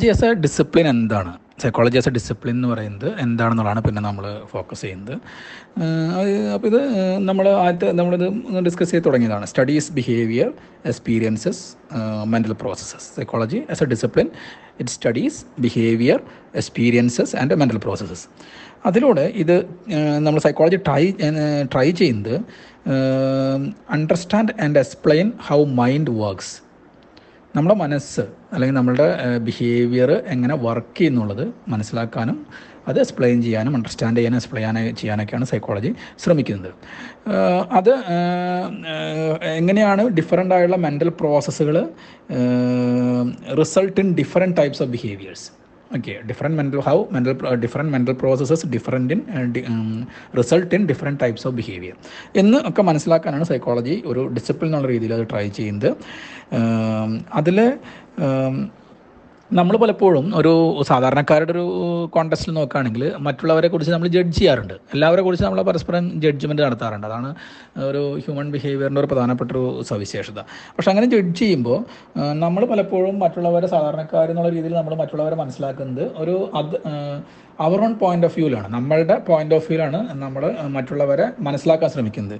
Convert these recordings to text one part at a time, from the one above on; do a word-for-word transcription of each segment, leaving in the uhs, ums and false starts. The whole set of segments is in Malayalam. സൈക്കോളജി ആസ് എ ഡിസിപ്ലിൻ എന്താണ്, സൈക്കോളജി ആസ് എ ഡിസിപ്ലിൻ എന്ന് പറയുന്നത് എന്താണെന്നുള്ളതാണ് പിന്നെ നമ്മൾ ഫോക്കസ് ചെയ്യുന്നത്. അപ്പോൾ ഇത് നമ്മൾ ആദ്യത്തെ നമ്മളിത് ഡിസ്കസ് ചെയ്ത് തുടങ്ങിയതാണ്. Studies behaviour, experiences, mental processes. Psychology as a discipline, it studies behaviour, experiences and mental processes. അതിലൂടെ ഇത് നമ്മൾ സൈക്കോളജി ട്രൈ ട്രൈ ചെയ്യുന്നത് understand and explain how mind works. നമ്മുടെ മനസ്സ് അല്ലെങ്കിൽ നമ്മളുടെ ബിഹേവിയർ എങ്ങനെ വർക്ക് ചെയ്യുന്നുള്ളത് മനസ്സിലാക്കാനും അത് എക്സ്പ്ലെയിൻ ചെയ്യാനും അണ്ടർസ്റ്റാൻഡ് ചെയ്യാനും എക്സ്പ്ലെയിൻ ചെയ്യാനൊക്കെയാണ് സൈക്കോളജി ശ്രമിക്കുന്നത്. അത് എങ്ങനെയാണ് ഡിഫറൻ്റ് ആയുള്ള മെൻ്റൽ പ്രോസസ്സുകൾ result in different types of behaviours. Okay, different mental how mental different mental processes different in result in different types of behaviour എന്ന് ഒക്കെ മനസ്സിലാക്കാനാണ് സൈക്കോളജി ഒരു ഡിസിപ്ലിൻ എന്നുള്ള രീതിയിൽ അത് ട്രൈ ചെയ്യുന്നത്. അതിൽ നമ്മൾ പലപ്പോഴും ഒരു സാധാരണക്കാരുടെ ഒരു കോണ്ടെക്സ്റ്റിൽ നോക്കുകയാണെങ്കിൽ മറ്റുള്ളവരെ കുറിച്ച് നമ്മൾ ജഡ്ജ് ചെയ്യാറുണ്ട്. എല്ലാവരെ കുറിച്ച് നമ്മൾ പരസ്പരം ജഡ്ജ്മെൻറ്റ് നടത്താറുണ്ട്. അതാണ് ഒരു ഹ്യൂമൻ ബിഹേവിയറിൻ്റെ ഒരു പ്രധാനപ്പെട്ടൊരു സവിശേഷത. പക്ഷെ അങ്ങനെ ജഡ്ജ് ചെയ്യുമ്പോൾ നമ്മൾ പലപ്പോഴും മറ്റുള്ളവരെ സാധാരണക്കാരെന്നുള്ള രീതിയിൽ നമ്മൾ മറ്റുള്ളവരെ മനസ്സിലാക്കുന്നത് ഒരു അത് അവർ ഓൺ പോയിൻ്റ് ഓഫ് വ്യൂവിലാണ്, നമ്മളുടെ പോയിൻ്റ് ഓഫ് വ്യൂവിലാണ് നമ്മൾ മറ്റുള്ളവരെ മനസ്സിലാക്കാൻ ശ്രമിക്കുന്നത്.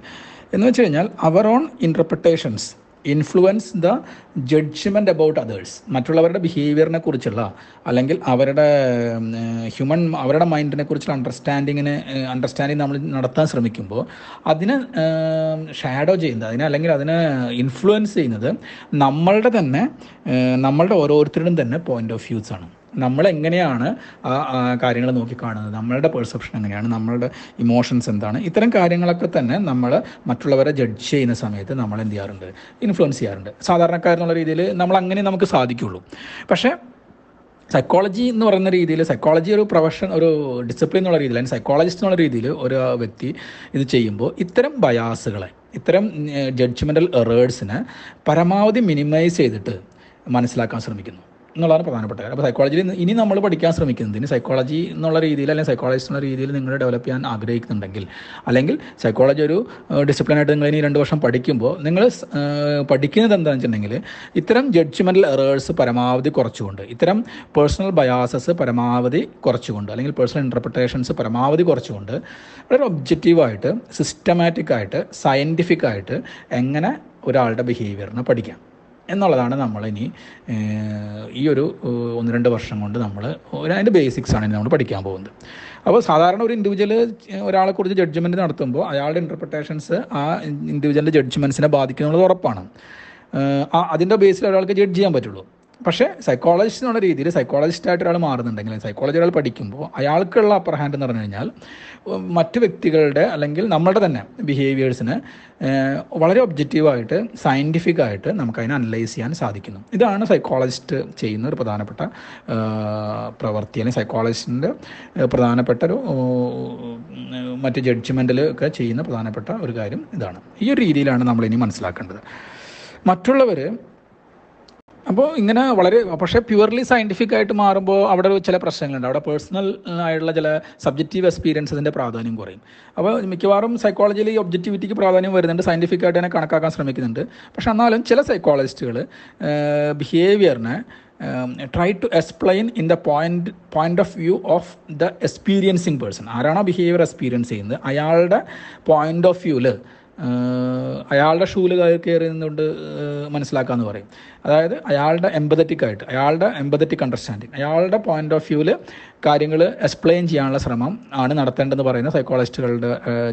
എന്ന് വെച്ച് കഴിഞ്ഞാൽ our own interpretations influence the judgement about others. മറ്റുള്ളവരുടെ ബിഹേവിയറിനെ കുറിച്ചുള്ള അല്ലെങ്കിൽ അവരുടെ ഹ്യൂമൻ അവരുടെ മൈൻഡിനെ കുറിച്ചുള്ള അണ്ടർസ്റ്റാൻഡിങ്ങിന് അണ്ടർസ്റ്റാൻഡിങ് നമ്മൾ നടത്താൻ ശ്രമിക്കുമ്പോൾ അതിനെ ഷാഡോ ചെയ്യുന്നത് അതിനെ അല്ലെങ്കിൽ അതിനെ ഇൻഫ്ലുവൻസ് ചെയ്യുന്നത് നമ്മളുടെ തന്നെ നമ്മളുടെ ഓരോരുത്തരുടെയും തന്നെ പോയിൻ്റ് ഓഫ് വ്യൂസ് ആണ്. നമ്മളെങ്ങനെയാണ് ആ കാര്യങ്ങൾ നോക്കിക്കാണുന്നത്, നമ്മളുടെ പെർസെപ്ഷൻ എങ്ങനെയാണ്, നമ്മളുടെ ഇമോഷൻസ് എന്താണ്, ഇത്തരം കാര്യങ്ങളൊക്കെ തന്നെ നമ്മൾ മറ്റുള്ളവരെ ജഡ്ജ് ചെയ്യുന്ന സമയത്ത് നമ്മൾ എന്ത് ചെയ്യാറുണ്ട്, ഇൻഫ്ലുവൻസ് ചെയ്യാറുണ്ട്. സാധാരണക്കാരെന്നുള്ള രീതിയിൽ നമ്മൾ അങ്ങനെ നമുക്ക് സാധിക്കുകയുള്ളൂ. പക്ഷേ സൈക്കോളജി എന്ന് പറയുന്ന രീതിയിൽ സൈക്കോളജി ഒരു പ്രൊഫഷൻ ഒരു ഡിസിപ്ലിൻ എന്നുള്ള രീതിയിൽ അല്ലെങ്കിൽ സൈക്കോളജിസ്റ്റ് എന്നുള്ള രീതിയിൽ ഒരു വ്യക്തി ഇത് ചെയ്യുമ്പോൾ ഇത്തരം ബയാസുകളെ ഇത്തരം ജഡ്ജ്മെൻ്റൽ എറേഴ്സിനെ പരമാവധി മിനിമൈസ് ചെയ്തിട്ട് മനസ്സിലാക്കാൻ ശ്രമിക്കുന്നു എന്നുള്ളതാണ് പ്രധാനപ്പെട്ട കാര്യം. അപ്പോൾ സൈക്കോളജിയിൽ ഇനി നമ്മൾ പഠിക്കാൻ ശ്രമിക്കുന്നത് ഇനി സൈക്കോളജി എന്നുള്ള രീതിയിൽ അല്ലെങ്കിൽ സൈക്കോളജിസ്റ്റ് എന്നുള്ള രീതിയിൽ നിങ്ങൾ ഡെവലപ്പ് ചെയ്യാൻ ആഗ്രഹിക്കുന്നുണ്ടെങ്കിൽ അല്ലെങ്കിൽ സൈക്കോളജി ഒരു ഡിസിപ്ലിനായിട്ട് നിങ്ങൾ ഇനി രണ്ട് വർഷം പഠിക്കുമ്പോൾ നിങ്ങൾ പഠിക്കുന്നത് എന്താണെന്ന് വെച്ചിട്ടുണ്ടെങ്കിൽ ഇത്തരം ജഡ്ജ്മെൻ്റൽ എറേഴ്സ് പരമാവധി കുറച്ചുകൊണ്ട് ഇത്തരം പേഴ്സണൽ ബയാസസ് പരമാവധി കുറച്ചുകൊണ്ട് അല്ലെങ്കിൽ പേഴ്സണൽ ഇൻ്റർപ്രിട്ടേഷൻസ് പരമാവധി കുറച്ചുകൊണ്ട് വളരെ ഒബ്ജക്റ്റീവായിട്ട് സിസ്റ്റമാറ്റിക്കായിട്ട് സയൻറ്റിഫിക്കായിട്ട് എങ്ങനെ ഒരാളുടെ ബിഹേവിയറിനെ പഠിക്കാം എന്നുള്ളതാണ് നമ്മളിനി ഈ ഒരു ഒന്ന് രണ്ട് വർഷം കൊണ്ട് നമ്മൾ അതിൻ്റെ ബേസിക്സാണ് ഇനി നമ്മൾ പഠിക്കാൻ പോകുന്നത്. അപ്പോൾ സാധാരണ ഒരു ഇൻഡിവിജ്വൽ ഒരാളെക്കുറിച്ച് ജഡ്ജ്മെൻറ്റ് നടത്തുമ്പോൾ അയാളുടെ ഇൻ്റർപ്രിട്ടേഷൻസ് ആ ഇൻഡിവിജ്വലിൻ്റെ ജഡ്ജ്മെൻറ്റ്സിനെ ബാധിക്കുന്നുള്ളത് ഉറപ്പാണ്. അതിൻ്റെ ബേസിൽ ഒരാൾക്ക് ജഡ്ജ് ചെയ്യാൻ പറ്റുള്ളൂ. പക്ഷേ സൈക്കോളജിസ്റ്റ് എന്നുള്ള രീതിയിൽ സൈക്കോളജിസ്റ്റായിട്ട് ഒരാൾ മാറുന്നുണ്ടെങ്കിൽ സൈക്കോളജി ഒരാൾ പഠിക്കുമ്പോൾ അയാൾക്കുള്ള അപ്പർ ഹാൻഡ് എന്ന് പറഞ്ഞു കഴിഞ്ഞാൽ മറ്റ് വ്യക്തികളുടെ അല്ലെങ്കിൽ നമ്മളുടെ തന്നെ ബിഹേവിയേഴ്സിന് വളരെ ഒബ്ജക്റ്റീവായിട്ട് സയൻറ്റിഫിക്കായിട്ട് നമുക്കതിനെ അനലൈസ് ചെയ്യാൻ സാധിക്കുന്നു. ഇതാണ് സൈക്കോളജിസ്റ്റ് ചെയ്യുന്ന ഒരു പ്രധാനപ്പെട്ട പ്രവൃത്തി അല്ലെങ്കിൽ സൈക്കോളജിസ്റ്റിൻ്റെ പ്രധാനപ്പെട്ട ഒരു മറ്റ് ജഡ്ജ്മെൻറ്റിൽ ഒക്കെ ചെയ്യുന്ന പ്രധാനപ്പെട്ട ഒരു കാര്യം ഇതാണ്. ഈ ഒരു രീതിയിലാണ് നമ്മളിനി മനസ്സിലാക്കേണ്ടത് മറ്റുള്ളവർ. അപ്പോൾ ഇങ്ങനെ വളരെ പക്ഷേ പ്യുവർലി സയൻറ്റിഫിക് ആയിട്ട് മാറുമ്പോൾ അവിടെ ഒരു ചില പ്രശ്നങ്ങളുണ്ട്. അവിടെ പേഴ്സണൽ ആയിട്ടുള്ള ചില സബ്ജക്റ്റീവ് എക്സ്പീരിയൻസസിൻ്റെ പ്രാധാന്യം കുറയും. അപ്പോൾ മിക്കവാറും സൈക്കോളജിയിൽ ഈ ഒബ്ജക്റ്റിവിറ്റിക്ക് പ്രാധാന്യം വരുന്നുണ്ട്, സയൻറ്റിഫിക്കായിട്ട് തന്നെ കണക്കാക്കാൻ ശ്രമിക്കുന്നുണ്ട്. പക്ഷെ എന്നാലും ചില സൈക്കോളജിസ്റ്റുകൾ ബിഹേവിയറിനെ try to explain in the point point of view of the experiencing person. ആരാണോ ബിഹേവിയർ എക്സ്പീരിയൻസ് ചെയ്യുന്നത് അയാളുടെ പോയിൻ്റ് ഓഫ് വ്യൂവിൽ അയാളുടെ ഷൂല് കയറി നിന്നുകൊണ്ട് മനസ്സിലാക്കാമെന്ന് പറയും. അതായത് അയാളുടെ എമ്പതറ്റിക്കായിട്ട് അയാളുടെ എമ്പതറ്റിക് അണ്ടർസ്റ്റാൻഡിങ് അയാളുടെ പോയിൻ്റ് ഓഫ് വ്യൂവിൽ കാര്യങ്ങൾ എക്സ്പ്ലെയിൻ ചെയ്യാനുള്ള ശ്രമം ആണ് നടത്തേണ്ടതെന്ന് പറയുന്ന സൈക്കോളജിസ്റ്റുകളുടെ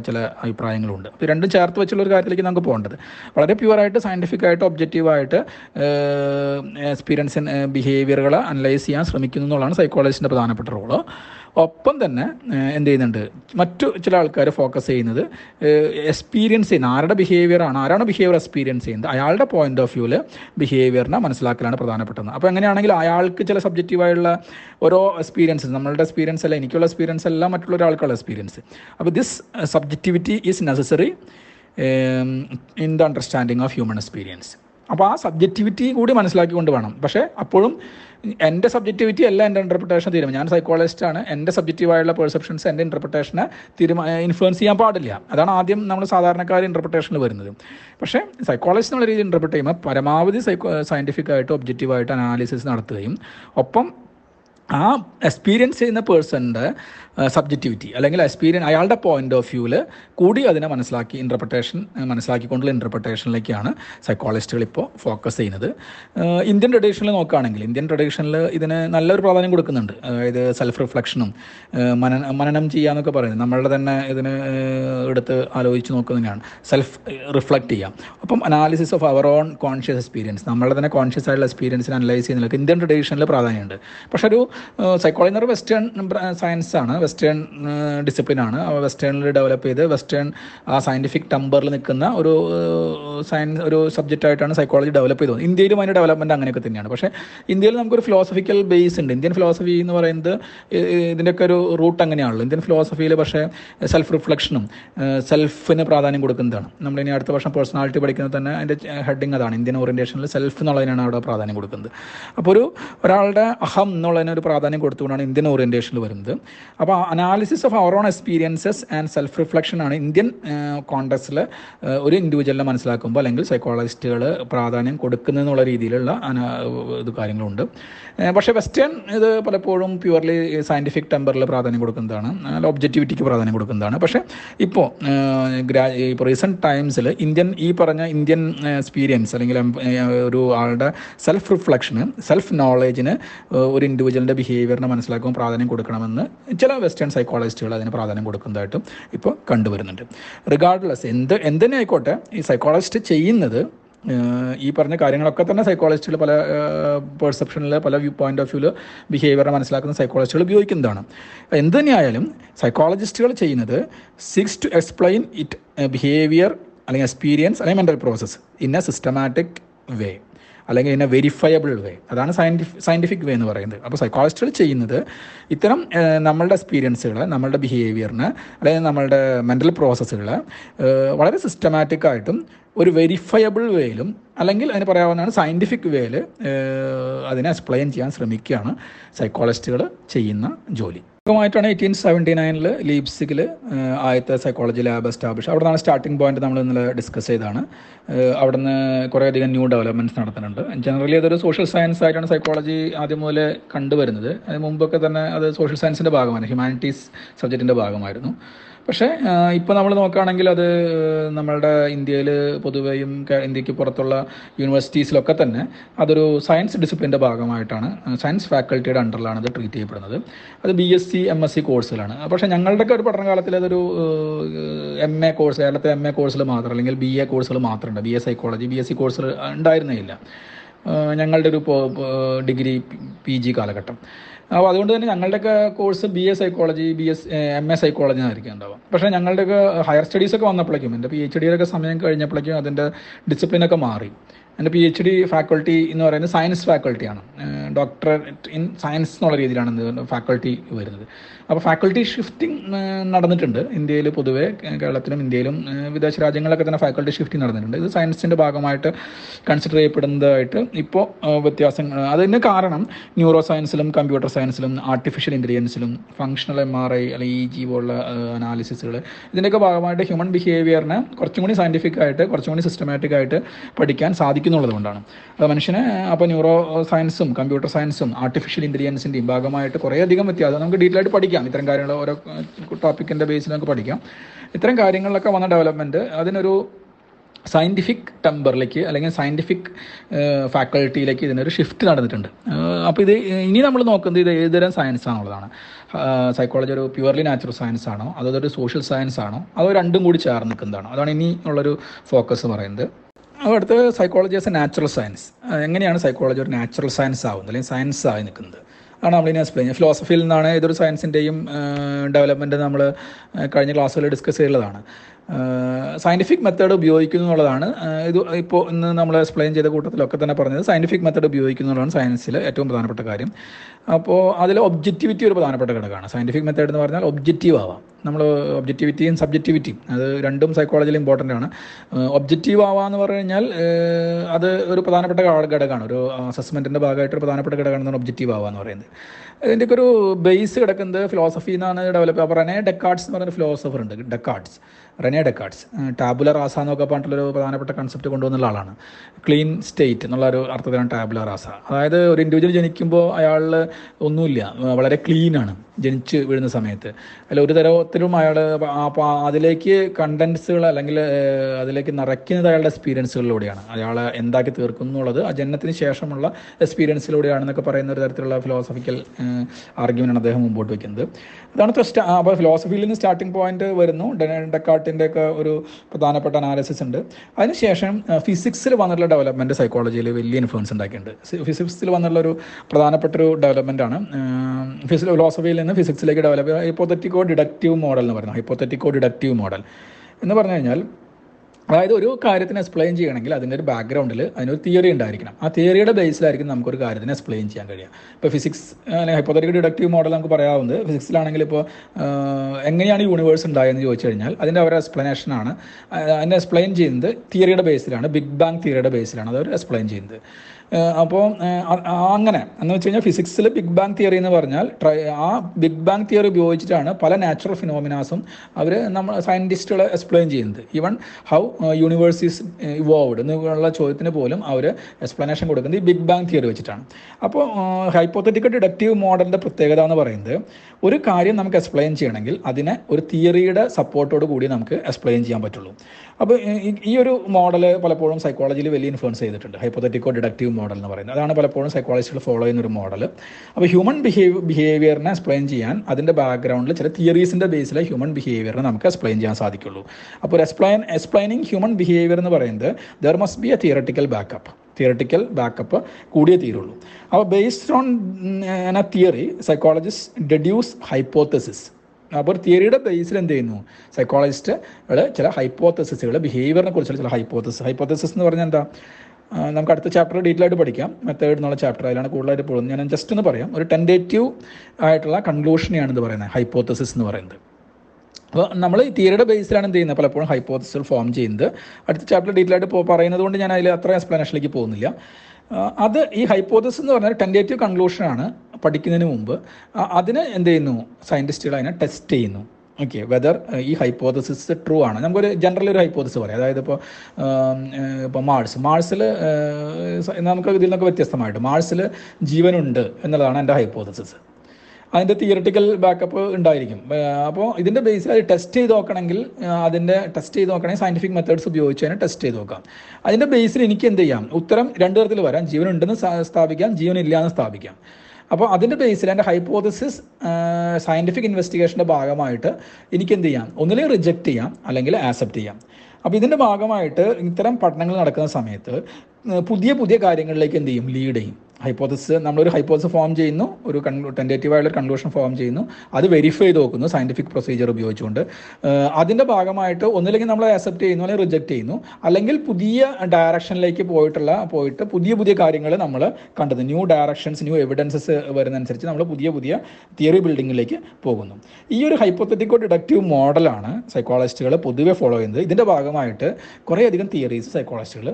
ചില അഭിപ്രായങ്ങളുണ്ട്. അപ്പോൾ രണ്ടും ചേർത്ത് വെച്ചുള്ളൊരു കാര്യത്തിലേക്ക് നമുക്ക് പോകേണ്ടത് വളരെ പ്യുവറായിട്ട് സയൻറ്റിഫിക്കായിട്ട് ഒബ്ജക്റ്റീവായിട്ട് എക്സ്പീരിയൻസ് ബിഹേവിയറുകളെ അനലൈസ് ചെയ്യാൻ ശ്രമിക്കുന്നു എന്നുള്ളതാണ് സൈക്കോളജിസ്റ്റിൻ്റെ പ്രധാനപ്പെട്ട റോള്. ഒപ്പം തന്നെ എന്ത് ചെയ്യുന്നുണ്ട്, മറ്റു ചില ആൾക്കാർ ഫോക്കസ് ചെയ്യുന്നത് എക്സ്പീരിയൻസ് ചെയ്യുന്ന ആരുടെ ബിഹേവിയറാണ് ആരാണ് ബിഹേവിയർ എക്സ്പീരിയൻസ് ചെയ്യുന്നത് അയാളുടെ പോയിൻ്റ് ഓഫ് വ്യൂവിൽ ബിഹേവിയറിനെ മനസ്സിലാക്കലാണ് പ്രധാനപ്പെട്ടത്. അപ്പോൾ എങ്ങനെയാണെങ്കിൽ അയാൾക്ക് ചില സബ്ജക്റ്റീവായുള്ള ഓരോ എക്സ്പീരിയൻസ് നമ്മളുടെ എക്സ്പീരിയൻസ് അല്ല എനിക്കുള്ള എക്സ്പീരിയൻസ് അല്ല മറ്റുള്ള ഒരാൾക്കുള്ള എക്സ്പീരിയൻസ്. അപ്പോൾ this subjectivity is necessary in the understanding of human experience. അപ്പോൾ ആ സബ്ജക്റ്റിവിറ്റി കൂടി മനസ്സിലാക്കിക്കൊണ്ട് വേണം. പക്ഷേ അപ്പോഴും എൻ്റെ സബ്ജക്റ്റിവിറ്റി അല്ല എൻ്റെ ഇൻ്റർപ്രിട്ടേഷൻ തീരുമാനം, ഞാൻ സൈക്കോളജിസ്റ്റാണ്, എൻ്റെ സബ്ജക്റ്റീവായുള്ള പെർസെപ്ഷൻസ് എൻ്റെ ഇൻ്റർപ്രിട്ടേഷനെ തീരുമാനം ഇൻഫ്ലുവൻസ് ചെയ്യാൻ പാടില്ല. അതാണ് ആദ്യം നമ്മൾ സാധാരണക്കാർ ഇൻ്റർപ്രിട്ടേഷനിൽ വരുന്നത്. പക്ഷേ സൈക്കോളജിസ്റ്റ് എന്നുള്ള രീതിയിൽ ഇൻ്റർപ്രിട്ട് ചെയ്യുമ്പോൾ പരമാവധി സൈക്കോ സയൻറ്റിഫിക്കായിട്ട് ഒബ്ജക്റ്റീവായിട്ട് അനാലിസിസ് നടത്തുകയും ഒപ്പം ആ എക്സ്പീരിയൻസ് ചെയ്യുന്ന പേഴ്സണിൻ്റെ സബ്ജക്റ്റിവിറ്റി അല്ലെങ്കിൽ എക്സ്പീരിയൻസ് അയാളുടെ പോയിൻ്റ് ഓഫ് വ്യൂവിൽ കൂടി അതിനെ മനസ്സിലാക്കി ഇൻ്റർപ്രട്ടേഷൻ മനസ്സിലാക്കിക്കൊണ്ടുള്ള ഇൻ്റർപ്രട്ടേഷനിലേക്കാണ് സൈക്കോളജിസ്റ്റുകൾ ഇപ്പോൾ ഫോക്കസ് ചെയ്യുന്നത്. ഇന്ത്യൻ ട്രഡീഷനിൽ നോക്കുകയാണെങ്കിൽ ഇന്ത്യൻ ട്രഡീഷനിൽ ഇതിന് നല്ലൊരു പ്രാധാന്യം കൊടുക്കുന്നുണ്ട്. അതായത് സെൽഫ് റിഫ്ലക്ഷനും മനന മനനം ചെയ്യാന്നൊക്കെ പറയുന്നത് നമ്മളുടെ തന്നെ ഇതിന് എടുത്ത് ആലോചിച്ച് നോക്കുന്നതിനാണ് സെൽഫ് റിഫ്ലക്റ്റ് ചെയ്യാം. അപ്പം analysis of our own conscious experience, നമ്മളുടെ തന്നെ കോൺഷ്യസ് ആയിട്ടുള്ള എക്സ്പീരിയൻസിന് അനലൈസ് ചെയ്യുന്നതിലൊക്കെ ഇന്ത്യൻ ട്രഡീഷനിൽ പ്രാധാന്യമുണ്ട്. പക്ഷെ ഒരു സൈക്കോളജി എന്ന് പറഞ്ഞാൽ വെസ്റ്റേൺ സയൻസാണ്, വെസ്റ്റേൺ ഡിസിപ്ലിനാണ്. വെസ്റ്റേണിൽ ഡെവലപ്പ് ചെയ്ത് വെസ്റ്റേൺ ആ സയൻറ്റിഫിക് ടമ്പറിൽ നിൽക്കുന്ന ഒരു സയൻസ് ഒരു സബ്ജക്റ്റായിട്ടാണ് സൈക്കോളജി ഡെവലപ്പ് ചെയ്തത്. ഇന്ത്യയിലും അതിൻ്റെ ഡെവലപ്മെൻറ്റ് അങ്ങനെയൊക്കെ തന്നെയാണ്. പക്ഷേ ഇന്ത്യയിൽ നമുക്കൊരു ഫിലോസഫിക്കൽ ബേസ് ഉണ്ട്. ഇന്ത്യൻ ഫിലോസഫി എന്ന് പറയുന്നത് ഇതിൻ്റെയൊക്കെ ഒരു റൂട്ട് അങ്ങനെയാണല്ലോ. ഇന്ത്യൻ ഫിലോസഫിയിൽ പക്ഷേ സെൽഫ് റിഫ്ലക്ഷനും സെൽഫിന് പ്രാധാന്യം കൊടുക്കുന്നതാണ്. നമ്മളിനി അടുത്ത വർഷം പേഴ്സണാലിറ്റി പഠിക്കുന്നത് തന്നെ അതിൻ്റെ ഹെഡിങ് അതാണ്. ഇന്ത്യൻ ഓറിയൻറ്റേഷനിൽ സെൽഫ് എന്നുള്ളതിനാണ് അവിടെ പ്രാധാന്യം കൊടുക്കുന്നത്. അപ്പോൾ ഒരു ഒരാളുടെ അഹം എന്നുള്ളതിനൊരു പ്രാധാന്യം കൊടുത്തുകൊണ്ടാണ് ഇന്ത്യൻ ഓറിയൻറ്റേഷനിൽ വരുന്നത്. അപ്പോൾ analysis of our own experiences and self reflection ആണ് ഇന്ത്യൻ കോണ്ടെക്സ്റ്റിൽ ഒരു ഇൻഡിവിജ്വലിനെ മനസ്സിലാക്കുമ്പോൾ അല്ലെങ്കിൽ സൈക്കോളജിസ്റ്റുകൾ പ്രാധാന്യം കൊടുക്കുന്നതെന്നുള്ള രീതിയിലുള്ള ഇത് കാര്യങ്ങളുണ്ട്. പക്ഷേ വെസ്റ്റേൺ ഇത് പലപ്പോഴും പ്യുവർലി സയൻറ്റിഫിക് ടെമ്പറിൽ പ്രാധാന്യം കൊടുക്കുന്നതാണ്, അല്ല ഒബ്ജക്റ്റിവിറ്റിക്ക് പ്രാധാന്യം കൊടുക്കുന്നതാണ്. പക്ഷേ ഇപ്പോൾ ഗ്രാ ഇപ്പോൾ റീസെൻറ്റ് ടൈംസിൽ ഇന്ത്യൻ ഈ പറഞ്ഞ ഇന്ത്യൻ എക്സ്പീരിയൻസ് അല്ലെങ്കിൽ ഒരു ആളുടെ സെൽഫ് റിഫ്ലക്ഷന് സെൽഫ് നോളേജിന് ഒരു ഇൻഡിവിജ്വലിൻ്റെ ബിഹേവിയറിനെ മനസ്സിലാക്കുമ്പോൾ പ്രാധാന്യം കൊടുക്കണമെന്ന് ചില വെസ്റ്റേൺ സൈക്കോളജിസ്റ്റുകൾ അതിന് പ്രാധാന്യം കൊടുക്കുന്നതായിട്ടും ഇപ്പോൾ കണ്ടുവരുന്നുണ്ട്. റിഗാർഡ്ലെസ് എന്ത് എന്തിനെ ആയിക്കോട്ടെ ഈ സൈക്കോളജിസ്റ്റ് ചെയ്യുന്നത് ഈ പറഞ്ഞ കാര്യങ്ങളൊക്കെ തന്നെ സൈക്കോളജിസ്റ്റുകൾ പല പെർസെപ്ഷനിൽ പല വ്യൂ പോയിൻ്റ് ഓഫ് വ്യൂവിൽ ബിഹേവിയറിനെ മനസ്സിലാക്കുന്ന സൈക്കോളജിസ്റ്റുകൾ ഉപയോഗിക്കുന്നതാണ്. എന്ത് തന്നെയായാലും സൈക്കോളജിസ്റ്റുകൾ ചെയ്യുന്നത് seeks to explain it behaviour അല്ലെങ്കിൽ എക്സ്പീരിയൻസ് അല്ലെങ്കിൽ mental process in a systematic way അല്ലെങ്കിൽ ഇൻ എ വെരിഫയബിൾ വേ. അതാണ് സയൻറ്റിഫിക് സയൻറ്റിഫിക് വേ എന്ന് പറയുന്നത്. അപ്പോൾ സൈക്കോളജിസ്റ്റുകൾ ചെയ്യുന്നത് ഇത്തരം നമ്മളുടെ എക്സ്പീരിയൻസുകൾ നമ്മളുടെ ബിഹേവിയറിന് അല്ലെങ്കിൽ നമ്മളുടെ മെൻ്റൽ പ്രോസസ്സുകൾ വളരെ സിസ്റ്റമാറ്റിക്കായിട്ടും ഒരു വെരിഫയബിൾ വേയിലും അല്ലെങ്കിൽ അതിന് പറയാവുന്നതാണ് സയൻറ്റിഫിക് വേയിൽ അതിനെ എക്സ്പ്ലെയിൻ ചെയ്യാൻ ശ്രമിക്കുകയാണ് സൈക്കോളജിസ്റ്റുകൾ ചെയ്യുന്ന ജോലി. ായിട്ടാണ് എയ്റ്റീൻ സെവൻറ്റി നയനിൽ ലീപ്സിക്കിൽ ആദ്യത്തെ സൈക്കോളജി ലാബ് എസ്റ്റാബ്ലിഷ്. അവിടെ നിന്നാണ് സ്റ്റാർട്ടിംഗ് പോയിന്റ് നമ്മൾ ഇന്നലെ ഡിസ്കസ് ചെയ്താണ്. അവിടെ നിന്ന് കുറേയധികം ന്യൂ ഡെവലപ്മെൻറ്റ്സ് നടത്തുന്നുണ്ട്. ജനറലി അതൊരു സോഷ്യൽ സയൻസ് ആയിട്ടാണ് സൈക്കോളജി ആദ്യം മുതൽ കണ്ടുവരുന്നത്. അതിന് മുമ്പൊക്കെ തന്നെ അത് സോഷ്യൽ സയൻസിൻ്റെ ഭാഗമായിരുന്നു, ഹ്യൂമാനിറ്റീസ് സബ്ജക്റ്റിൻ്റെ ഭാഗമായിരുന്നു. പക്ഷേ ഇപ്പോൾ നമ്മൾ നോക്കുകയാണെങ്കിൽ അത് നമ്മളുടെ ഇന്ത്യയിൽ പൊതുവെയും ഇന്ത്യക്ക് പുറത്തുള്ള യൂണിവേഴ്സിറ്റീസിലൊക്കെ തന്നെ അതൊരു സയൻസ് ഡിസിപ്ലിൻ്റെ ഭാഗമായിട്ടാണ് സയൻസ് ഫാക്കൽറ്റിയുടെ അണ്ടറിലാണ് അത് ട്രീറ്റ് ചെയ്യപ്പെടുന്നത്. അത് B S C M S C കോഴ്സുകളാണ്. പക്ഷേ ഞങ്ങളുടെയൊക്കെ ഒരു പഠനകാലത്തിൽ അതൊരു എം എ കോഴ്സ് കേരളത്തെ എം എ കോഴ്സിൽ മാത്രം അല്ലെങ്കിൽ ബി എ കോഴ്സുകൾ മാത്രമുണ്ട്. B A psychology B S C കോഴ്സുകൾ ഉണ്ടായിരുന്നേ ഇല്ല ഞങ്ങളുടെ ഒരു ഡിഗ്രി പി ജി കാലഘട്ടം. അപ്പോൾ അതുകൊണ്ട് തന്നെ ഞങ്ങളുടെയൊക്കെ course B A psychology B S M A psychology ആയിരിക്കും ഉണ്ടാവുക. പക്ഷേ ഞങ്ങളുടെയൊക്കെ ഹയർ സ്റ്റഡീസൊക്കെ വന്നപ്പോഴേക്കും എൻ്റെ പി എച്ച് ഡിയിലൊക്കെ സമയം കഴിഞ്ഞപ്പോഴേക്കും അതിൻ്റെ ഡിസിപ്ലിനൊക്കെ മാറി. എൻ്റെ പി എച്ച് ഡി ഫാക്കൾട്ടി എന്ന് പറയുന്നത് സയൻസ് ഫാക്കൾട്ടിയാണ്, ഡോക്ടറേറ്റ് ഇൻ സയൻസ് എന്നുള്ള രീതിയിലാണ് ഫാക്കൾട്ടി വരുന്നത്. അപ്പോൾ ഫാക്കൾട്ടി ഷിഫ്റ്റിംഗ് നടന്നിട്ടുണ്ട് ഇന്ത്യയിൽ പൊതുവേ, കേരളത്തിലും ഇന്ത്യയിലും വിദേശ രാജ്യങ്ങളിലൊക്കെ തന്നെ ഫാക്കൾട്ടി ഷിഫ്റ്റിംഗ് നടന്നിട്ടുണ്ട്. ഇത് സയൻസിൻ്റെ ഭാഗമായിട്ട് കൺസിഡർ ചെയ്യപ്പെടുന്നതായിട്ട് ഇപ്പോൾ വ്യത്യാസങ്ങൾ. അതിന് കാരണം ന്യൂറോ സയൻസിലും കമ്പ്യൂട്ടർ സയൻസിലും ആർട്ടിഫിഷ്യൽ ഇൻ്റലിജൻസിലും ഫങ്ഷണൽ എം ആർ ഐ അല്ലെങ്കിൽ ഇ ജി പോലുള്ള അനാലിസിസുകൾ ഇതിൻ്റെയൊക്കെ ഭാഗമായിട്ട് ഹ്യൂമൻ ബിഹേവിയറിനെ കുറച്ചും കൂടി സയൻറ്റിഫിക്കായിട്ട് കുറച്ചും കൂടി സിസ്റ്റമാറ്റിക്കായിട്ട് പഠിക്കാൻ സാധിക്കും ുള്ളത് കൊണ്ടാണ് അത് മനുഷ്യനെ. അപ്പോൾ ന്യൂറോ സയൻസും കമ്പ്യൂട്ടർ സയൻസും ആർട്ടിഫിഷ്യൽ ഇൻ്റലിജൻസിൻ്റെയും ഭാഗമായിട്ട് കുറേയധികം വ്യത്യാസം നമുക്ക് ഡീറ്റെയിൽ ആയിട്ട് പഠിക്കാം. ഇത്തരം കാര്യങ്ങൾ ഓരോ ടോപ്പിക്കിൻ്റെ ബേസിൽ നമുക്ക് പഠിക്കാം. ഇത്തരം കാര്യങ്ങളിലൊക്കെ വന്ന ഡെവലപ്മെൻറ്റ് അതിനൊരു സയൻറ്റിഫിക് ടെമ്പറിലേക്ക് അല്ലെങ്കിൽ സയൻറ്റിഫിക് ഫാക്കൾട്ടിയിലേക്ക് ഇതിനൊരു ഷിഫ്റ്റ് നടന്നിട്ടുണ്ട്. അപ്പോൾ ഇത് ഇനി നമ്മൾ നോക്കുന്നത് ഇത് ഏതുതരം സയൻസ് ആണുള്ളതാണ്. സൈക്കോളജി ഒരു പ്യുവർലി നാച്ചുറൽ സയൻസ് ആണോ അതൊരു സോഷ്യൽ സയൻസ് ആണോ അതോ രണ്ടും കൂടി ചേർന്ന് നിൽക്കുന്നതാണോ, അതാണ് ഇനി ഉള്ളൊരു ഫോക്കസ് എന്ന് പറയുന്നത്. അടുത്ത് psychology as a natural science, എങ്ങനെയാണ് സൈക്കോളജി ഒരു നാച്ചുറൽ സയൻസ് ആവുന്നത് അല്ലെങ്കിൽ സയൻസ് ആയി നിൽക്കുന്നത് ആണ് നമ്മളിനി എക്സ്പ്ലെയിൻ ചെയ്യുന്നത്. ഫിലോസഫിയിൽ നിന്നാണ് ഇതൊരു സയൻസിൻ്റെയും ഡെവലപ്മെൻറ്റ് നമ്മൾ കഴിഞ്ഞ ക്ലാസ്സുകളിൽ ഡിസ്കസ് ചെയ്തതാണ്. സയൻറ്റിഫിക് മെത്തേഡ് ഉപയോഗിക്കുന്നു എന്നുള്ളതാണ് ഇത് ഇപ്പോൾ ഇന്ന് നമ്മൾ എക്സ്പ്ലെയിൻ ചെയ്ത കൂട്ടത്തിലൊക്കെ തന്നെ പറഞ്ഞത്. സയൻറ്റിഫിക് മെത്തേഡ് ഉപയോഗിക്കുന്നുള്ളതാണ് സയൻസിൽ ഏറ്റവും പ്രധാനപ്പെട്ട കാര്യം. അപ്പോൾ അതിൽ ഒബ്ജക്റ്റിവിറ്റി ഒരു പ്രധാനപ്പെട്ട ഘടകമാണ്. സയൻറ്റിഫിക് മെത്തേഡ് എന്ന് പറഞ്ഞാൽ ഒബ്ജക്റ്റീവ് ആവാം. നമ്മൾ ഒബ്ജക്റ്റിവിറ്റിയും സബ്ജക്റ്റിവിറ്റിയും അത് രണ്ടും സൈക്കോളജിയിൽ ഇമ്പോർട്ടൻ്റ് ആണ്. ഒബ്ജക്റ്റീവ് ആവാന്ന് പറഞ്ഞു കഴിഞ്ഞാൽ അത് ഒരു പ്രധാനപ്പെട്ട ഘടകമാണ്, ഒരു അസസ്മെൻറ്റിൻ്റെ ഭാഗമായിട്ട് ഒരു പ്രധാനപ്പെട്ട ഘടകമാണ് ഒബ്ജക്റ്റീവ് ആവാന്ന് പറയുന്നത്. ഇതിൻ്റെയൊക്കെ ഒരു ബേസ് കിടക്കുന്നത് ഫിലോസഫി എന്നാണ് ഡെവലപ്പ്. അപ്പോൾ റെനെ ഡെക്കാർട്സ് എന്ന് പറഞ്ഞൊരു ഫിലോസഫർ ഉണ്ട്, Descartes. Rene Descartes tabula rasa എന്നൊക്കെ പറഞ്ഞിട്ടുള്ളൊരു പ്രധാനപ്പെട്ട കൺസെപ്റ്റ് കൊണ്ടുവന്നുള്ള ആളാണ്. ക്ലീൻ സ്റ്റേറ്റ് എന്നുള്ള ഒരു അർത്ഥത്തിലാണ് ടാബുലർ റാസ. അതായത് ഒരു ഇൻഡിവിജ്വൽ ജനിക്കുമ്പോൾ അയാൾ ഒന്നുമില്ല, വളരെ ക്ലീനാണ് ജനിച്ച് വീഴുന്ന സമയത്ത്. അല്ല ഒരു തരത്തിലും അയാൾ അപ്പോൾ അതിലേക്ക് കണ്ടൻസുകൾ അല്ലെങ്കിൽ അതിലേക്ക് നിറയ്ക്കുന്നത് അയാളുടെ എക്സ്പീരിയൻസുകളിലൂടെയാണ്, അയാൾ എന്താക്കി തീർക്കുന്നു എന്നുള്ളത് ആ ജനനത്തിന് ശേഷമുള്ള എക്സ്പീരിയൻസിലൂടെയാണെന്നൊക്കെ പറയുന്ന ഒരു തരത്തിലുള്ള ഫിലോസഫിക്കൽ ആർഗ്യുമെൻ്റാണ് അദ്ദേഹം മുമ്പോട്ട് വയ്ക്കുന്നത്. അതാണ് ത്വസ്റ്റ്. അപ്പോൾ ഫിലോസഫിയിൽ നിന്ന് സ്റ്റാർട്ടിംഗ് പോയിന്റ് വരുന്നു. ഡെക്കാർട്ടിൻ്റെ ഒക്കെ ഒരു പ്രധാനപ്പെട്ട അനാലിസിസ് ഉണ്ട്. അതിനുശേഷം ഫിസിക്സിൽ വന്നിട്ടുള്ള ഡെവലപ്മെൻറ്റ് സൈക്കോളജിയിൽ വലിയ ഇൻഫ്ലുവൻസ് ഉണ്ടാക്കിയിട്ടുണ്ട്. ഫിസിക്സിൽ വന്നിട്ടുള്ളൊരു പ്രധാനപ്പെട്ടൊരു ഡെവലപ്മെൻറ്റാണ് ഫിസിക്സ് ഫിലോസഫിയിൽ നിന്ന് ഫിസിക്സിലേക്ക് ഡെവലപ്പ് ഹൈപ്പോത്തറ്റിക്കോ ഡിഡക്റ്റീവ് മോഡൽ എന്ന് പറയുന്നത്. ഹൈപ്പോത്തറ്റിക്കോ ഡിഡക്റ്റീവ് മോഡൽ എന്ന് പറഞ്ഞു കഴിഞ്ഞാൽ അതായത് ഒരു കാര്യത്തിന് എക്സ്പ്ലെയിൻ ചെയ്യണമെങ്കിൽ അതിൻ്റെ ഒരു ബാക്ക്ഗ്രൗണ്ടിൽ അതിനൊരു തിയറി ഉണ്ടായിരിക്കണം. ആ തിയറിയുടെ ബേസിലായിരിക്കും നമുക്കൊരു കാര്യത്തിന് എക്സ്പ്ലെയിൻ ചെയ്യാൻ കഴിയുക. ഇപ്പോൾ ഫിസിക്സ് അല്ലെങ്കിൽ ഹൈപ്പോത്തറ്റിക്കൽ ഡിഡക്റ്റീവ് മോഡൽ നമുക്ക് പറയാവുന്നത് ഫിസിക്സിലാണെങ്കിൽ ഇപ്പോൾ എങ്ങനെയാണ് യൂണിവേഴ്സ് ഉണ്ടായെന്ന് ചോദിച്ചു കഴിഞ്ഞാൽ അതിൻ്റെ അവരുടെ എക്സ്പ്ലനേഷനാണ്. അതിനെ എക്സ്പ്ലെയിൻ ചെയ്യുന്നത് തിയറിയുടെ ബേസിലാണ്, ബിഗ് ബാങ് തിയറിയുടെ ബേസിലാണ് അതവർ എക്സ്പ്ലെയിൻ ചെയ്യുന്നത്. അപ്പോൾ അങ്ങനെ എന്ന് വെച്ച് കഴിഞ്ഞാൽ ഫിസിക്സിൽ ബിഗ് ബാങ് തിയറി എന്ന് പറഞ്ഞാൽ ആ ബിഗ് ബാങ് തിയറി ഉപയോഗിച്ചിട്ടാണ് പല നാച്ചുറൽ ഫിനോമിനാസും അവർ നമ്മൾ സയൻറ്റിസ്റ്റുകൾ എക്സ്പ്ലെയിൻ ചെയ്യുന്നത്. Even how universe is evolved എന്നുള്ള ചോദ്യത്തിന് പോലും അവർ എക്സ്പ്ലനേഷൻ കൊടുക്കുന്നത് ഈ ബിഗ് ബാങ് തിയറി വെച്ചിട്ടാണ്. അപ്പോൾ ഹൈപ്പോത്തറ്റിക്കൽ ഡിഡക്റ്റീവ് മോഡലിൻ്റെ പ്രത്യേകത എന്ന് പറയുന്നത് ഒരു കാര്യം നമുക്ക് എക്സ്പ്ലെയിൻ ചെയ്യണമെങ്കിൽ അതിനെ ഒരു തിയറിയുടെ സപ്പോർട്ടോട് കൂടി നമുക്ക് എക്സ്പ്ലെയിൻ ചെയ്യാൻ പറ്റുള്ളൂ. അപ്പോൾ ഈ ഒരു മോഡൽ പലപ്പോഴും സൈക്കോളജിയിൽ വലിയ ഇൻഫ്ലുവൻസ് ചെയ്തിട്ടുണ്ട്, ഹൈപ്പോത്തറ്റിക്കോ ഡിഡക്റ്റീവ് മോഡൽ എന്ന് പറയുന്നത്. അതാണ് പലപ്പോഴും സൈക്കോളജിസ്റ്റുകൾ ഫോളോ ചെയ്യുന്ന ഒരു മോഡൽ. അപ്പോൾ ഹ്യൂമൻ ബിഹേവ് ബിഹേവിയറിനെ എക്സ്പ്ലെയിൻ ചെയ്യാൻ അതിൻ്റെ ബാക്ക്ഗ്രൗണ്ടിൽ ചില തിയറീസിൻ്റെ ബേസിലെ ഹ്യൂമൻ ബിഹേവിയറിനെ നമുക്ക് എക്സ്പ്ലെയിൻ ചെയ്യാൻ സാധിക്കുള്ളൂ. അപ്പോൾ ഒരു എക്സ്പ്ലെയിൻ എക്സ്പ്ലെയിനിങ് ഹ്യൂമൻ ബിഹേവിയർ എന്ന് പറയുന്നത് there must be a theoretical backup theoretical backup കൂടിയേ തീരുള്ളൂ. അപ്പോൾ based on a theory psychologist deduce hypothesis. അപ്പോൾ ഒരു തിയറിയുടെ ബേസിൽ എന്ത് ചെയ്യുന്നു സൈക്കോളജിസ്റ്റുകൾ ചില ഹൈപ്പോത്തസിസുകൾ, ബിഹേവിയറിനെ കുറിച്ചുള്ള ചില ഹൈപ്പോത്തസിസ്. ഹൈപ്പോത്തസിസ് എന്ന് പറഞ്ഞാൽ എന്താ നമുക്ക് അടുത്ത ചാപ്റ്റർ ഡീറ്റെയിൽ ആയിട്ട് പഠിക്കാം. മെത്തേഡ് എന്നുള്ള ചാപ്റ്റർ അതിലാണ് കൂടുതലായിട്ട് പോകുന്നത്. ഞാൻ ജസ്റ്റ് ഒന്ന് പറയാം. ഒരു ടെൻറ്റേറ്റീവ് ആയിട്ടുള്ള കൺക്ലൂഷനെയാണ് ഇത് പറയുന്നത് ഹൈപ്പോത്തസിസ് എന്ന് പറയുന്നത്. അപ്പോൾ നമ്മൾ ഈ തിയറിയുടെ ബേസിലാണ് എന്ത് ചെയ്യുന്നത് പലപ്പോഴും ഹൈപ്പോത്തസിസുകൾ ഫോം ചെയ്യുന്നത്. അടുത്ത ചാപ്റ്റർ ഡീറ്റെയിൽ ആയിട്ട് പറയുന്നത് കൊണ്ട് ഞാൻ അതിൽ അത്ര എക്സ്പ്ലനേഷനിലേക്ക് പോകുന്നില്ല. അത് ഈ ഹൈപ്പോത്തസിസ് എന്ന് പറഞ്ഞാൽ ടെൻറ്റേറ്റീവ് കൺക്ലൂഷനാണ്. പഠിക്കുന്നതിന് മുമ്പ് അതിന് എന്ത് ചെയ്യുന്നു സയൻറ്റിസ്റ്റുകൾ അതിനെ ടെസ്റ്റ് ചെയ്യുന്നു. ഓക്കെ, വെദർ ഈ ഹൈപ്പോത്തസിസ് ട്രൂ ആണ്. നമുക്കൊരു ജനറൽ ഒരു ഹൈപ്പോത്തസിസ് പറയാം. അതായത് ഇപ്പോൾ ഇപ്പോൾ മാർസ് മാർസിൽ നമുക്ക് ഇതിൽ നിന്നൊക്കെ വ്യത്യസ്തമായിട്ട് മാർസിൽ ജീവനുണ്ട് എന്നുള്ളതാണ് എൻ്റെ ഹൈപ്പോത്തസിസ്. അതിൻ്റെ തിയററ്റിക്കൽ ബാക്കപ്പ് ഉണ്ടായിരിക്കും. അപ്പോൾ ഇതിൻ്റെ ബേസിൽ അത് ടെസ്റ്റ് ചെയ്ത് നോക്കണമെങ്കിൽ അതിൻ്റെ ടെസ്റ്റ് ചെയ്ത് നോക്കണമെങ്കിൽ സയൻറ്റിഫിക് മെത്തേഡ്സ് ഉപയോഗിച്ച് തന്നെ ടെസ്റ്റ് ചെയ്ത് നോക്കാം. അതിൻ്റെ ബേസിൽ എനിക്ക് എന്ത് ചെയ്യാം, ഉത്തരം രണ്ട് തരത്തിൽ വരാം. ജീവനുണ്ടെന്ന് സ്ഥാപിക്കാം, ജീവനില്ലാന്ന് സ്ഥാപിക്കാം. അപ്പോൾ അതിൻ്റെ ബേസിൽ എൻ്റെ ഹൈപ്പോത്തസിസ് സയൻറ്റിഫിക് ഇൻവെസ്റ്റിഗേഷൻ്റെ ഭാഗമായിട്ട് എനിക്കെന്ത് ചെയ്യാം, ഒന്നില്ലെങ്കിൽ റിജക്റ്റ് ചെയ്യാം അല്ലെങ്കിൽ ആക്സെപ്റ്റ് ചെയ്യാം. അപ്പോൾ ഇതിൻ്റെ ഭാഗമായിട്ട് ഇത്തരം പഠനങ്ങൾ നടക്കുന്ന സമയത്ത് പുതിയ പുതിയ കാര്യങ്ങളിലേക്ക് എന്ത് ചെയ്യും, ലീഡ് ചെയ്യും. ഹൈപ്പോത്തസിസ് നമ്മളൊരു ഹൈപ്പോത്തസിസ് ഫോം ചെയ്യുന്നു, ഒരു കൺക്ലൂ ടെൻറ്റേറ്റീവായുള്ളൊരു കൺക്ലൂഷൻ ഫോം ചെയ്യുന്നു, അത് വെരിഫൈ ചെയ്ത് നോക്കുന്നു സയൻറ്റിഫിക് പ്രൊസീജിയർ ഉപയോഗിച്ചുകൊണ്ട്. അതിൻ്റെ ഭാഗമായിട്ട് ഒന്നില്ലെങ്കിൽ നമ്മൾ ആക്സെപ്റ്റ് ചെയ്യുന്നു അല്ലെങ്കിൽ റിജക്റ്റ് ചെയ്യുന്നു, അല്ലെങ്കിൽ പുതിയ ഡയറക്ഷനിലേക്ക് പോയിട്ടുള്ള പോയിട്ട് പുതിയ പുതിയ കാര്യങ്ങൾ നമ്മൾ കണ്ടത് ന്യൂ ഡയറക്ഷൻസ് ന്യൂ എവിഡൻസസ് വരുന്നതനുസരിച്ച് നമ്മൾ പുതിയ പുതിയ തിയറി ബിൽഡിങ്ങിലേക്ക് പോകുന്നു. ഈ ഒരു ഹൈപ്പോത്തറ്റിക്കോ ഡിഡക്റ്റീവ് മോഡലാണ് സൈക്കോളജിസ്റ്റുകൾ പൊതുവെ ഫോളോ ചെയ്യുന്നത്. ഇതിൻ്റെ ഭാഗമായിട്ട് കുറേയധികം തിയറീസ് സൈക്കോളജിസ്റ്റുകൾ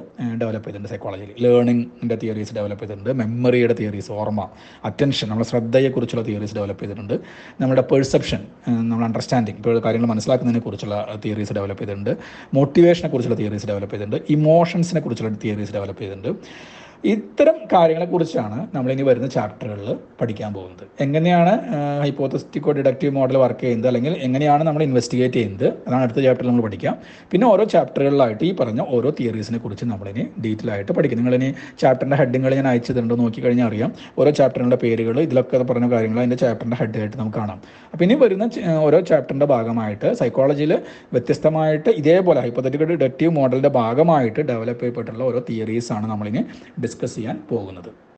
ഡെവലപ്പ് ചെയ്തിട്ടുണ്ട്. സൈക്കോളജിയിൽ ലേണിംഗിൻ്റെ തിയറീസ് ഡെവലപ്പ് ചെയ്തിട്ടുണ്ട്, മെമ്മറിയുടെ തിയറീസ്, ഓർമ്മ, അറ്റൻഷൻ, നമ്മുടെ ശ്രദ്ധയെക്കുറിച്ചുള്ള തിയറീസ് ഡെവലപ്പ് ചെയ്തിട്ടുണ്ട്, നമ്മുടെ പെർസെപ്ഷൻ, നമ്മുടെ അണ്ടർസ്റ്റാൻഡിങ്, ഇപ്പോൾ കാര്യങ്ങൾ മനസ്സിലാക്കുന്നതിനെ കുറിച്ചുള്ള തിയറീസ് ഡെവലപ്പ് ചെയ്തിട്ടുണ്ട്, മോട്ടിവേഷനെ കുറിച്ചുള്ള തിയറീസ് ഡെവലപ്പ് ചെയ്തിട്ടുണ്ട്, ഇമോഷൻസിനെ കുറിച്ചുള്ള തിയറീസ് ഡെവലപ്പ് ചെയ്തിട്ടുണ്ട്. ഇത്തരം കാര്യങ്ങളെക്കുറിച്ചാണ് നമ്മളിനി വരുന്ന ചാപ്റ്ററുകളിൽ പഠിക്കാൻ പോകുന്നത്. എങ്ങനെയാണ് ഹൈപ്പോത്തറ്റിക്കോ ഡിഡക്റ്റീവ് മോഡൽ വർക്ക് ചെയ്യുന്നത്, അല്ലെങ്കിൽ എങ്ങനെയാണ് നമ്മൾ ഇൻവെസ്റ്റിഗേറ്റ് ചെയ്യുന്നത്, അതാണ് അടുത്ത ചാപ്റ്ററിൽ നമ്മൾ പഠിക്കാം. പിന്നെ ഓരോ ചാപ്റ്ററുകളിലായിട്ട് ഈ പറഞ്ഞ ഓരോ തിയറീസിനെ കുറിച്ച് നമ്മളിനി ഡീറ്റെയിൽ ആയിട്ട് പഠിക്കും. നിങ്ങളിനി ചാപ്റ്ററിൻ്റെ ഹെഡിങ്ങൾ ഞാൻ അയച്ചതുണ്ടോ നോക്കിക്കഴിഞ്ഞാൽ അറിയാം. ഓരോ ചാപ്റ്ററിൻ്റെ പേരുകൾ, ഇതിലൊക്കെ പറഞ്ഞ കാര്യങ്ങൾ അതിൻ്റെ ചാപ്റ്ററിൻ്റെ ഹെഡായിട്ട് നമുക്ക് കാണാം. അപ്പോൾ ഇനി വരുന്ന ഓരോ ചാപ്റ്ററിൻ്റെ ഭാഗമായിട്ട് സൈക്കോളജിയിൽ വ്യത്യസ്തമായിട്ട് ഇതേപോലെ ഹൈപ്പോത്തറ്റിക്കോ ഡിഡക്റ്റീവ് മോഡലിൻ്റെ ഭാഗമായിട്ട് ഡെവലപ്പ് ചെയ്യപ്പെട്ടുള്ള ഓരോ തിയറീസാണ് നമ്മളിനി ഡിസ്കസ് ചെയ്യാൻ പോകുന്നത്.